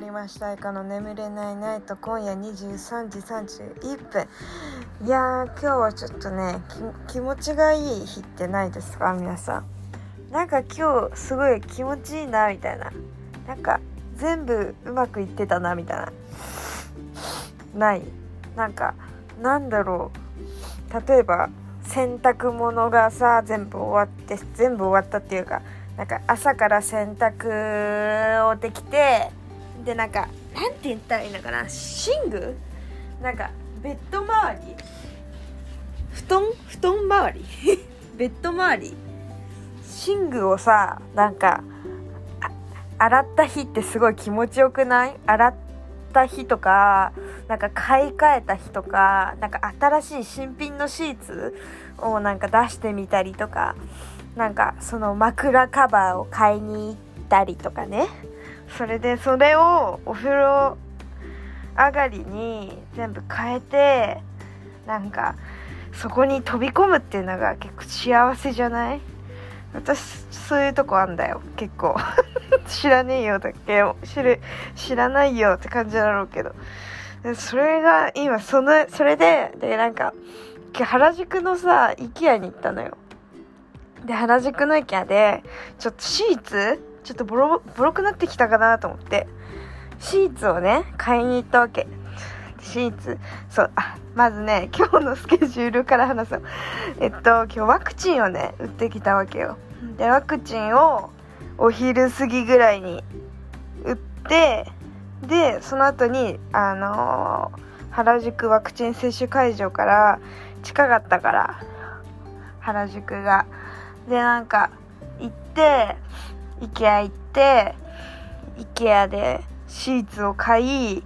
まりました。いかの眠れないナイト、今夜23時31分。いやー、今日はちょっとね、気持ちがいい日ってないですか、皆さん。なんか今日すごい気持ちいいなみたいな、なんか全部うまくいってたなみたいな、ない？なんかなんだろう、例えば洗濯物がさ全部終わったっていうか、なんか朝から洗濯をできて、でなんかなんて言ったらいいのかな、寝具、なんかベッド周り、布団周りベッド周り、寝具をさ、なんか洗った日ってすごい気持ちよくない？洗った日とか、なんか買い替えた日とか、なんか新しい新品のシーツをなんか出してみたりとか、なんかその枕カバーを買いに行ったりとかね。それでそれをお風呂上がりに全部変えて、なんかそこに飛び込むっていうのが結構幸せじゃない？私そういうとこあんだよ結構知らねえよだっけ、知らないよって感じだろうけど、それが今それでなんか原宿のさIKEAに行ったのよ。で原宿のIKEAでちょっとシーツちょっとボロくなってきたかなと思ってシーツをね買いに行ったわけ。シーツ、そう、あ、まずね今日のスケジュールから話そう。今日ワクチンをね打ってきたわけよ。でワクチンをお昼過ぎぐらいに打って、でその後に原宿ワクチン接種会場から近かったから、原宿がでなんか行って IKEA 行って IKEA でシーツを買い、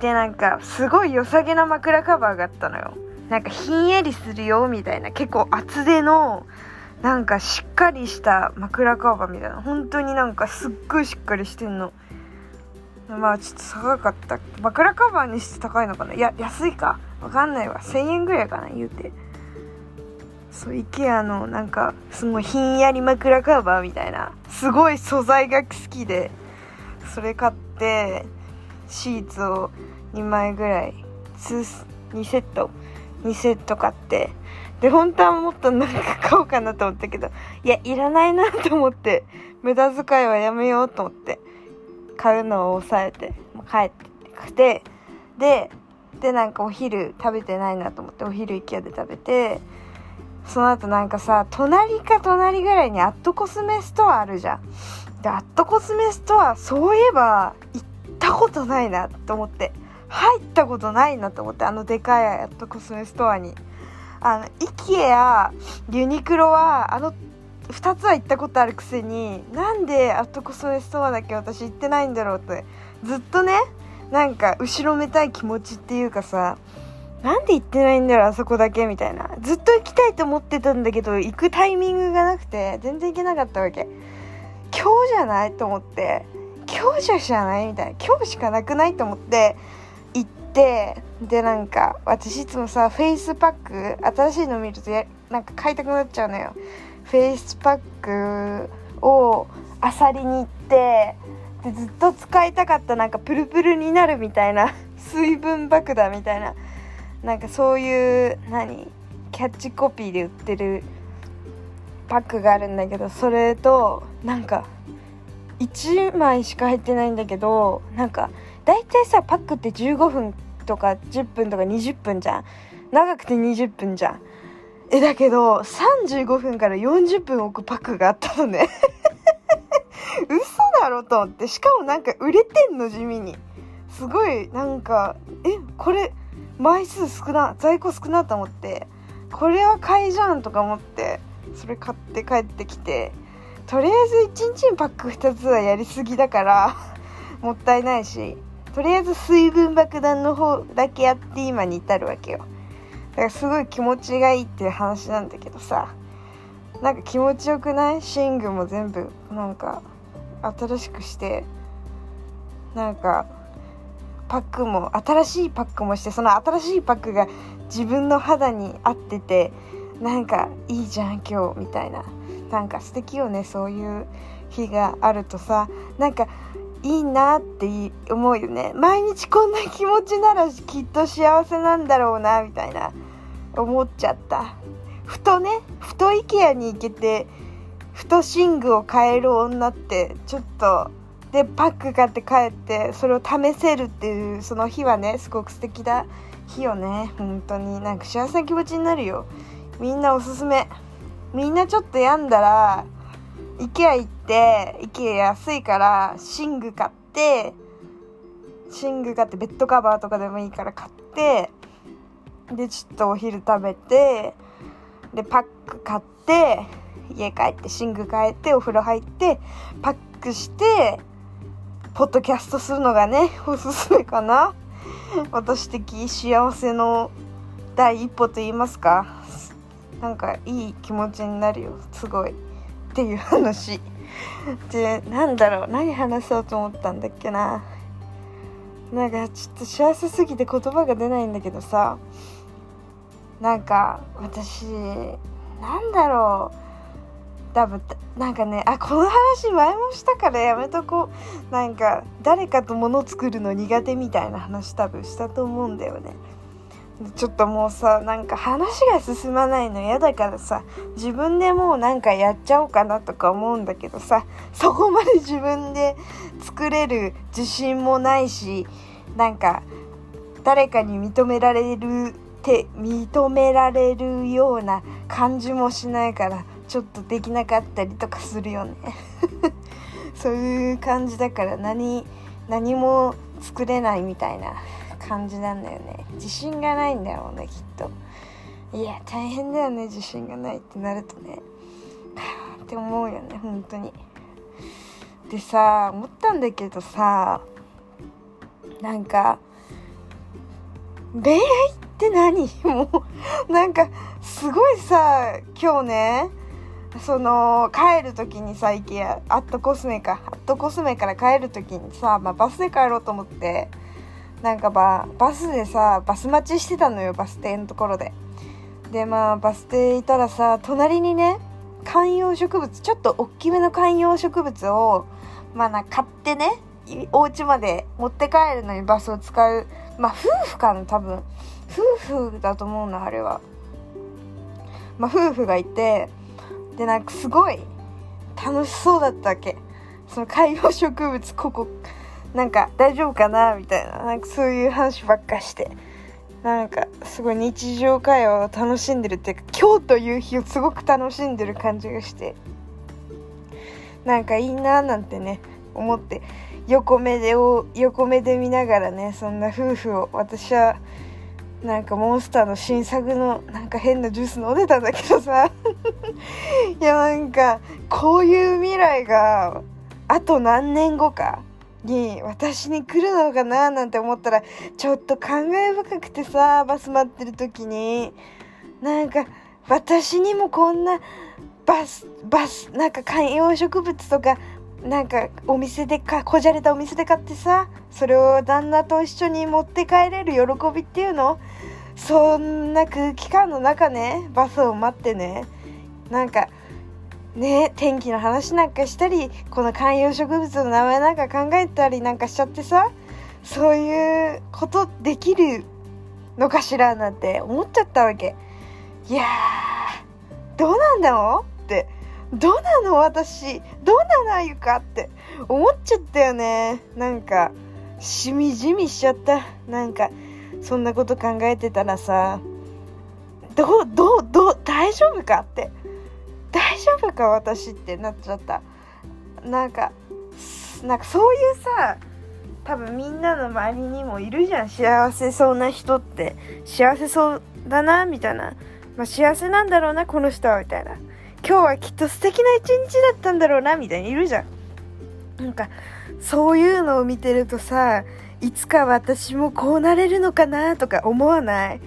でなんかすごい良さげな枕カバーがあったのよ。なんかひんやりするよみたいな、結構厚手のなんかしっかりした枕カバーみたいな、本当になんかすっごいしっかりしてんの。まあちょっと高かった、枕カバーにして高いのかな、いや安いかわかんないわ、1000円ぐらいかな言うて。そう、IKEA のなんかすごいひんやり枕カバーみたいな、すごい素材が好きでそれ買って、シーツを2枚ぐらい2セット買って、で本当はもっとなんか買おうかなと思ったけど、いやいらないなと思って、無駄遣いはやめようと思って買うのを抑えて帰ってきて、でなんかお昼食べてないなと思ってお昼IKEAで食べて、その後なんかさ、隣か隣ぐらいにアットコスメストアあるじゃん。でアットコスメストア、そういえば行ったことないなと思って、入ったことないなと思って、あのでかいアットコスメストアに。IKEA、ユニクロはあの2つは行ったことあるくせに、なんでアットコスメストアだけ私行ってないんだろうってずっとね、なんか後ろめたい気持ちっていうかさ、なんで行ってないんだろうあそこだけみたいな、ずっと行きたいと思ってたんだけど行くタイミングがなくて全然行けなかったわけ。今日じゃないと思って、今日じゃないみたいな、今日しかなくないと思って行って、でなんか私いつもさフェイスパック、新しいの見るとなんか買いたくなっちゃうのよ。フェイスパックをあさりに行って、でずっと使いたかった、なんかプルプルになるみたいな水分爆弾みたいな、なんかそういうキャッチコピーで売ってるパックがあるんだけど、それとなんか1枚しか入ってないんだけど、なんかだいたいさパックって15分とか10分とか20分じゃん、長くて20分じゃん。だけど35分から40分置くパックがあったのね嘘だろと思って、しかもなんか売れてんの地味に、すごいなんかこれ枚数少な、在庫少なと思って、これは買いじゃんとか思って、それ買って帰ってきて、とりあえず1日にパック2つはやりすぎだからもったいないし、とりあえず水分爆弾の方だけやって今に至るわけよ。だからすごい気持ちがいいっていう話なんだけどさ、なんか気持ちよくない？寝具も全部なんか新しくして、なんかパックも新しいパックもして、その新しいパックが自分の肌に合ってて、なんかいいじゃん今日みたいな、なんか素敵よね、そういう日があるとさ、なんかいいなって思うよね。毎日こんな気持ちならきっと幸せなんだろうなみたいな思っちゃった。ふと IKEA に行けてふと寝具を買える女ってちょっとでパック買って帰ってそれを試せるっていうその日はね、すごく素敵だ日よね。本当になんか幸せな気持ちになるよ。みんなおすすめ。みんなちょっと病んだら IKEA 行って、 IKEA 安いから寝具買ってベッドカバーとかでもいいから買って、でちょっとお昼食べて、でパック買って家帰って寝具変えてお風呂入ってパックしてポッドキャストするのがね、おすすめかな。私的幸せの第一歩と言いますか、なんかいい気持ちになるよ、すごいっていう話で、なんだろう、何話そうと思ったんだっけな。なんかちょっと幸せすぎて言葉が出ないんだけどさ、なんか私なんだろう、多分なんかね、あ、この話前もしたからやめとこう。なんか誰かと物作るの苦手みたいな話多分したと思うんだよね。ちょっともうさ、なんか話が進まないの嫌だからさ、自分でもうなんかやっちゃおうかなとか思うんだけどさ、そこまで自分で作れる自信もないし、なんか誰かに認められるような感じもしないから、ちょっとできなかったりとかするよねそういう感じだから何も作れないみたいな感じなんだよね。自信がないんだろうね、きっと。いや大変だよね、自信がないってなるとねって思うよね、本当に。でさ、思ったんだけどさ、なんか恋愛って何もうなんかすごいさ、今日ね、その帰る時にさ、IKEAアットコスメから帰る時にさ、まあ、バスで帰ろうと思って、なんかバスでさ、バス待ちしてたのよ、バス停のところで。でまあバス停いたらさ、隣にね、観葉植物、ちょっと大きめの観葉植物をまあなんか買ってね、お家まで持って帰るのにバスを使う、まあ夫婦かな、多分夫婦だと思うのあれは。まあ夫婦がいて、でなんかすごい楽しそうだったわけ、その観葉植物、ここなんか大丈夫かなみたいな、なんかそういう話ばっかして、なんかすごい日常会話を楽しんでるっていうか、今日という日をすごく楽しんでる感じがして、なんかいいななんてね思って、横目で見ながらね、そんな夫婦を、私はなんかモンスターの新作のなんか変なジュース飲んでたんだけどさいやなんかこういう未来があと何年後かに私に来るのかななんて思ったら、ちょっと感慨深くてさ、バス待ってる時になんか私にもこんなバスなんか観葉植物とかなんかお店でこじゃれたお店で買ってさ、それを旦那と一緒に持って帰れる喜びっていうの、そんな空気感の中ね、バスを待ってね、なんかね、天気の話なんかしたり、この観葉植物の名前なんか考えたりなんかしちゃってさ、そういうことできるのかしらなんて思っちゃったわけ。いやー、どうなんだろうって、どうなの私、どうなのゆかって思っちゃったよね。なんかしみじみしちゃった。なんかそんなこと考えてたらさ、どう大丈夫かって、大丈夫か私ってなっちゃった。なんかそういうさ、多分みんなの周りにもいるじゃん、幸せそうな人って。幸せそうだなみたいな、まあ、幸せなんだろうなこの人はみたいな、今日はきっと素敵な一日だったんだろうなみたいにいるじゃん。なんかそういうのを見てるとさ、いつか私もこうなれるのかなとか思わない？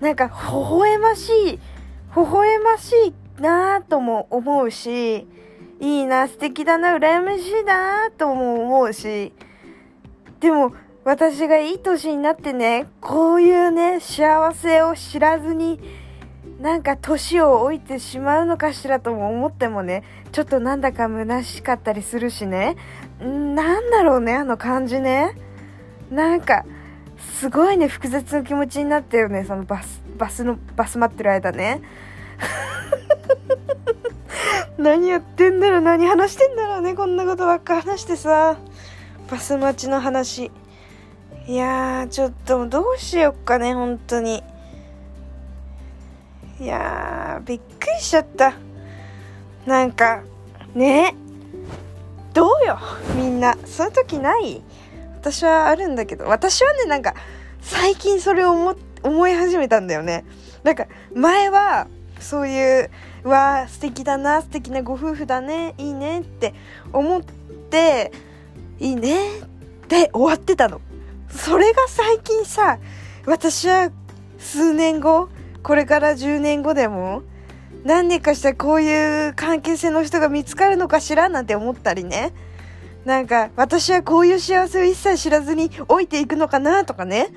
なんか微笑ましいなとも思うし、いいな、素敵だな、羨ましいなとも思うし、でも私がいい年になってね、こういうね幸せを知らずになんか年を老いてしまうのかしらとも思ってもね、ちょっとなんだか虚しかったりするしね、なんだろうね、あの感じね、なんかすごいね、複雑な気持ちになったよね、そのバス待ってる間ね何やってんだろう、何話してんだろうね、こんなことばっか話してさ、バス待ちの話、いやーちょっとどうしよっかね、本当に、いやーびっくりしちゃった、なんかね、どうよみんな、そういう時ない？私はあるんだけど、私はね、なんか最近それを思い始めたんだよね。なんか前はそういう、うわー素敵だな、素敵なご夫婦だね、いいねって思って、いいねって終わってたの。それが最近さ、私は数年後、これから10年後でも何年かしたらこういう関係性の人が見つかるのかしらなんて思ったりね、なんか私はこういう幸せを一切知らずに老いていくのかなとかね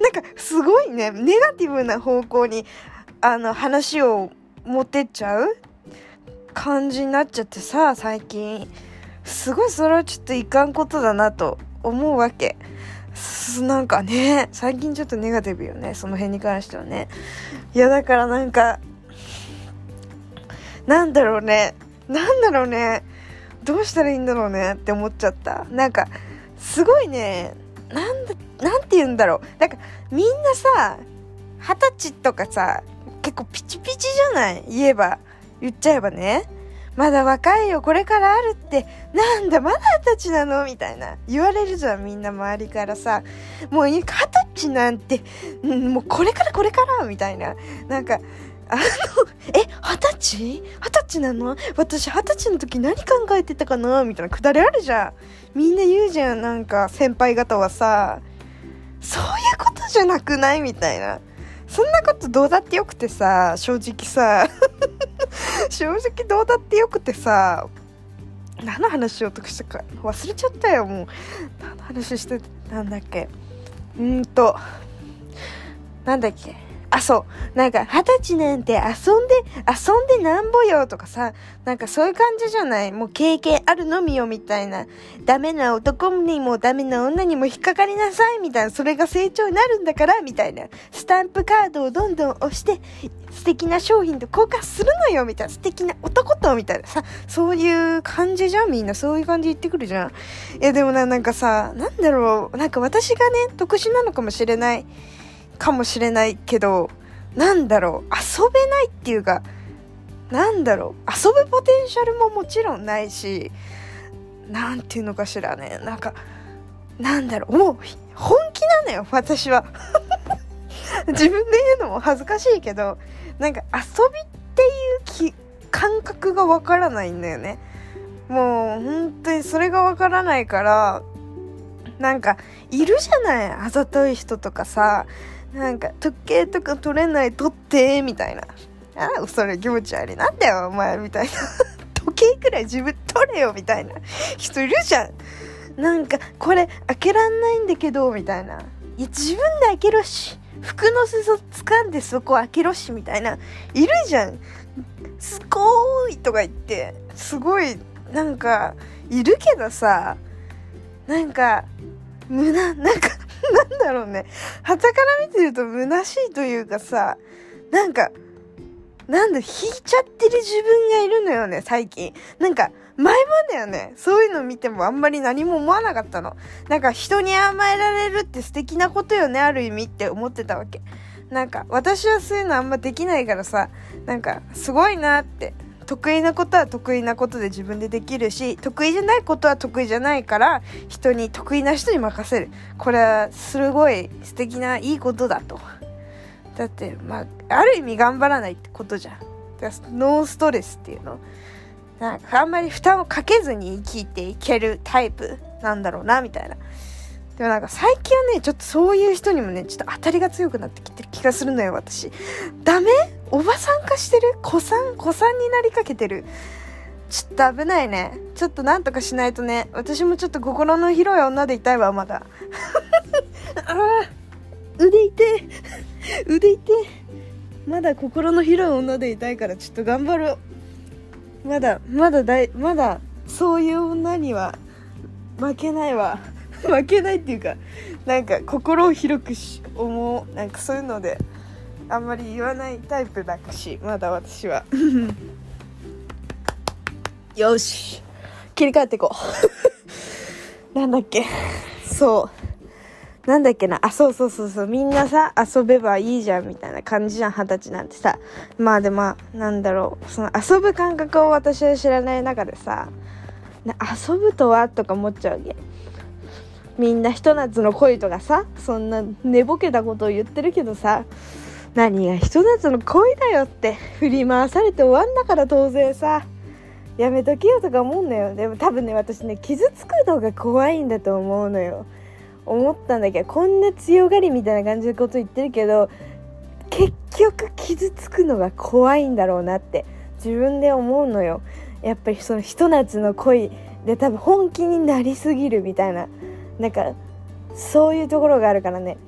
なんかすごいね、ネガティブな方向に話を持ってっちゃう感じになっちゃってさ、最近すごい、それはちょっといかんことだなと思うわけ。なんかね、最近ちょっとネガティブよね、その辺に関してはね。いやだからなんか、なんだろうね、どうしたらいいんだろうねって思っちゃった。なんかすごいね、なんて言うんだろう、なんかみんなさ20歳とかさ、結構ピチピチじゃない、言っちゃえばね、まだ若いよ、これからあるって、なんだまだ20歳なのみたいな言われるじゃん、みんな周りからさ、もう20歳なんて、もうこれからみたいな、なんか20歳なの、私20歳の時何考えてたかなみたいなくだりあるじゃん、みんな言うじゃん。なんか先輩方はさ、そういうことじゃなくないみたいな、そんなことどうだってよくてさ、正直どうだってよくてさ、何の話しようとしたか忘れちゃったよ、もう何の話してたんだっけ、なんだっけ、あ、そう、なんか20歳なんて遊んでなんぼよとかさ、なんかそういう感じじゃない、もう経験あるのみよみたいな、ダメな男にもダメな女にも引っかかりなさいみたいな、それが成長になるんだからみたいな、スタンプカードをどんどん押して素敵な商品と交換するのよみたいな、素敵な男とみたいなさ、そういう感じじゃん、みんなそういう感じ言ってくるじゃん。いやでもなんかさ、なんだろう、なんか私がね特殊なのかもしれないけど、なんだろう、遊べないっていうか、なんだろう、遊ぶポテンシャルももちろんないし、なんていうのかしらね、なんかなんだろう、もう本気なのよ私は自分で言うのも恥ずかしいけど、なんか遊びっていう感覚がわからないんだよね。もう本当にそれがわからないから、なんかいるじゃない、あざとい人とかさ、なんか時計とか取れない、取ってみたいな、あ、それ気持ち悪い、なんだよお前みたいな時計くらい自分取れよみたいな人いるじゃん。なんかこれ開けらんないんだけどみたいな、いや自分で開けろし、服の裾掴んでそこ開けろしみたいな、いるじゃん、すごーいとか言って、すごいなんかいるけどさ、なんかなんかなんだろうね、はたから見てると虚しいというかさ、なんかなんだ、引いちゃってる自分がいるのよね最近。なんか前まではね、そういうの見てもあんまり何も思わなかったの。なんか人に甘えられるって素敵なことよね、ある意味って思ってたわけ。なんか私はそういうのあんまできないからさ、なんかすごいなって、得意なことは得意なことで自分でできるし、得意じゃないことは得意じゃないから人に、得意な人に任せる、これはすごい素敵ないいことだと。だってまあある意味頑張らないってことじゃん、ノーストレスっていうの、なんかあんまり負担をかけずに生きていけるタイプなんだろうなみたいな。でもなんか最近はね、ちょっとそういう人にもね、ちょっと当たりが強くなってきてる気がするのよ私。ダメ？おばさん化してる？子さんになりかけてる。ちょっと危ないね。ちょっとなんとかしないとね。私もちょっと心の広い女でいたいわ、まだあ、腕痛い。まだ心の広い女でいたいからちょっと頑張ろう。まだそういう女には負けないわ。負けないっていうか、なんか心を広く思う、なんかそういうのであんまり言わないタイプだし、まだ私は。よし、切り替えていこう。そうそう、みんなさ遊べばいいじゃんみたいな感じじゃん、20歳なんてさ。まあでもなんだろう、その遊ぶ感覚を私は知らない中でさ、遊ぶとはとか思っちゃうわけ。みんなひと夏の恋とかさ、そんな寝ぼけたことを言ってるけどさ、何がひと夏の恋だよって振り回されて終わんだから、当然さやめとけよとか思うんだよ。でも多分ね、私ね、傷つくのが怖いんだと思うのよ。思ったんだけど、こんな強がりみたいな感じのこと言ってるけど、結局傷つくのが怖いんだろうなって自分で思うのよ。やっぱりそのひと夏の恋で多分本気になりすぎるみたいな、なんかそういうところがあるからね。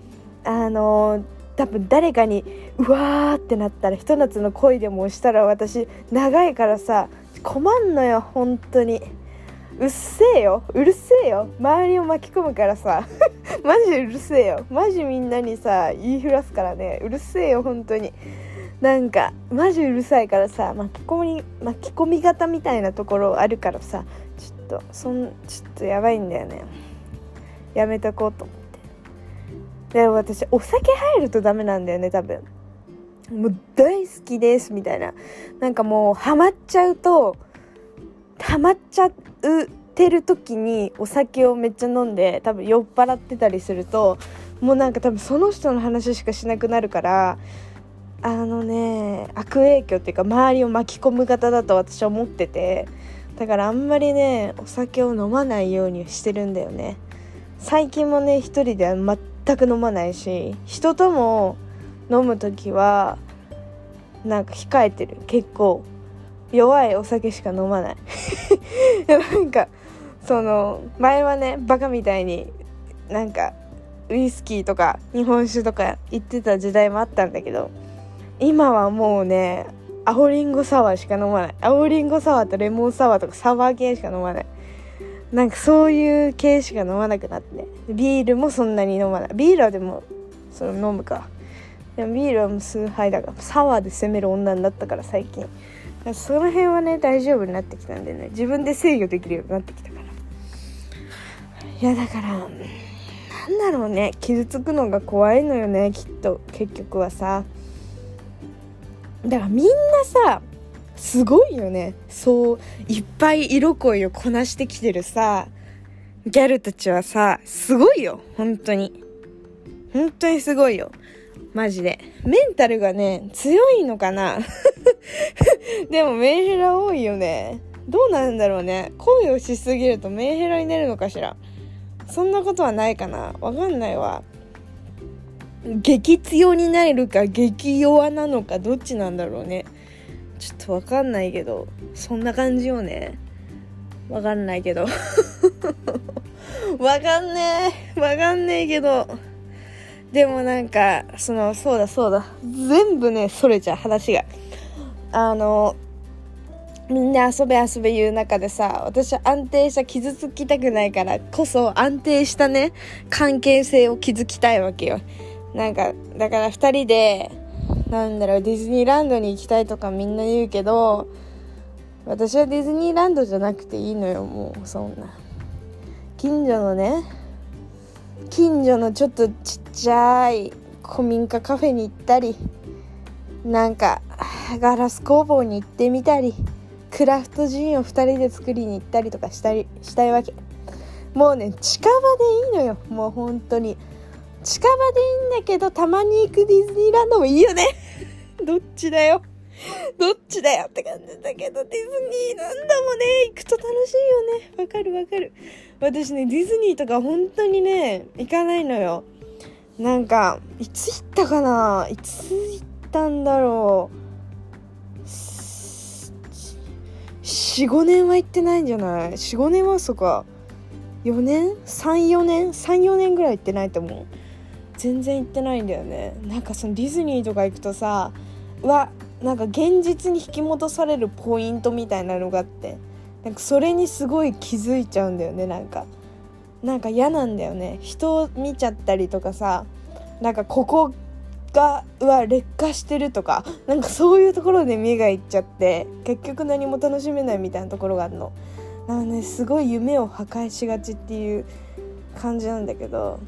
多分誰かにうわーってなったら、ひと夏の恋でもしたら私長いからさ困んのよ、本当に。うるせえよ、周りを巻き込むからさ。マジうるせえよ、マジみんなにさ言いふらすからね。うるせえよ本当に、なんかマジうるさいからさ、巻き込み型みたいなところあるからさ、ちょっとやばいんだよね。やめとこうと思って。でも私お酒入るとダメなんだよね、多分。もう大好きですみたいな、なんかもうハマっちゃってる時にお酒をめっちゃ飲んで、多分酔っ払ってたりするともうなんか多分その人の話しかしなくなるから、悪影響っていうか周りを巻き込む方だと私は思ってて、だからあんまりねお酒を飲まないようにしてるんだよね。最近もね一人では全く飲まないし、人とも飲むときはなんか控えてる。結構弱いお酒しか飲まない。なんかその前はねバカみたいになんかウイスキーとか日本酒とか言ってた時代もあったんだけど、今はもうね青リンゴサワーしか飲まない。青リンゴサワーとレモンサワーとかサワー系しか飲まない。なんかそういう系しか飲まなくなって、ビールもそんなに飲まない。ビールはでもその飲むか、でもビールはもう数杯だから、サワーで攻める女になったから最近。その辺はね大丈夫になってきたんでね、自分で制御できるようになってきたから。いやだからなんだろうね、傷つくのが怖いのよね、きっと結局はさ。だからみんなさすごいよね、そういっぱい色恋をこなしてきてるさギャルたちはさ、すごいよ本当に、本当にすごいよマジで。メンタルがね強いのかな。でもメンヘラ多いよね。どうなんだろうね、恋をしすぎるとメンヘラになるのかしら。そんなことはないかな、わかんないわ。激強になるか激弱なのかどっちなんだろうね、ちょっとわかんないけど、そんな感じよね。わかんないけど。わかんねえけど、でもなんかそうだ、全部ねそれじゃ話が、みんな遊べ言う中でさ、私は安定した、傷つきたくないからこそ安定したね関係性を築きたいわけよ。なんかだから2人でディズニーランドに行きたいとかみんな言うけど、私はディズニーランドじゃなくていいのよ。もうそんな近所のちょっとちっちゃい古民家カフェに行ったり、なんかガラス工房に行ってみたり、クラフトジンを2人で作りに行ったりとかしたいわけ。もうね近場でいいのよ、もう本当に近場でいいんだけど、たまに行くディズニーランドもいいよね。どっちだよって感じだけど、ディズニーランドもね行くと楽しいよね。わかる。私ねディズニーとか本当にね行かないのよ。なんかいつ行ったんだろう、4,5 年は行ってないんじゃない？ 4,5 年はそうか、4年 ?3,4 年 ?3,4 年ぐらい行ってないと思う。全然行ってないんだよね。なんかそのディズニーとか行くとさ、はなんか現実に引き戻されるポイントみたいなのがあって、なんかそれにすごい気づいちゃうんだよね。なんか嫌なんだよね。人を見ちゃったりとかさ、なんかここが劣化してるとか、なんかそういうところで目がいっちゃって結局何も楽しめないみたいなところがあるの。なんかね、すごい夢を破壊しがちっていう感じなんだけど、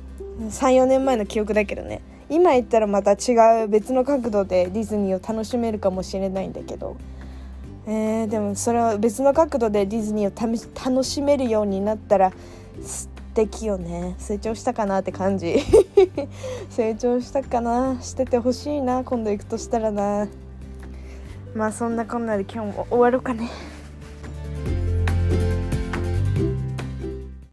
3,4 年前の記憶だけどね、今言ったらまた違う別の角度でディズニーを楽しめるかもしれないんだけど、でもそれは別の角度でディズニーを楽しめるようになったら素敵よね。成長したかなって感じ成長したかな、しててほしいな、今度行くとしたらな。まあそんなこんなで今日も終わろうかね。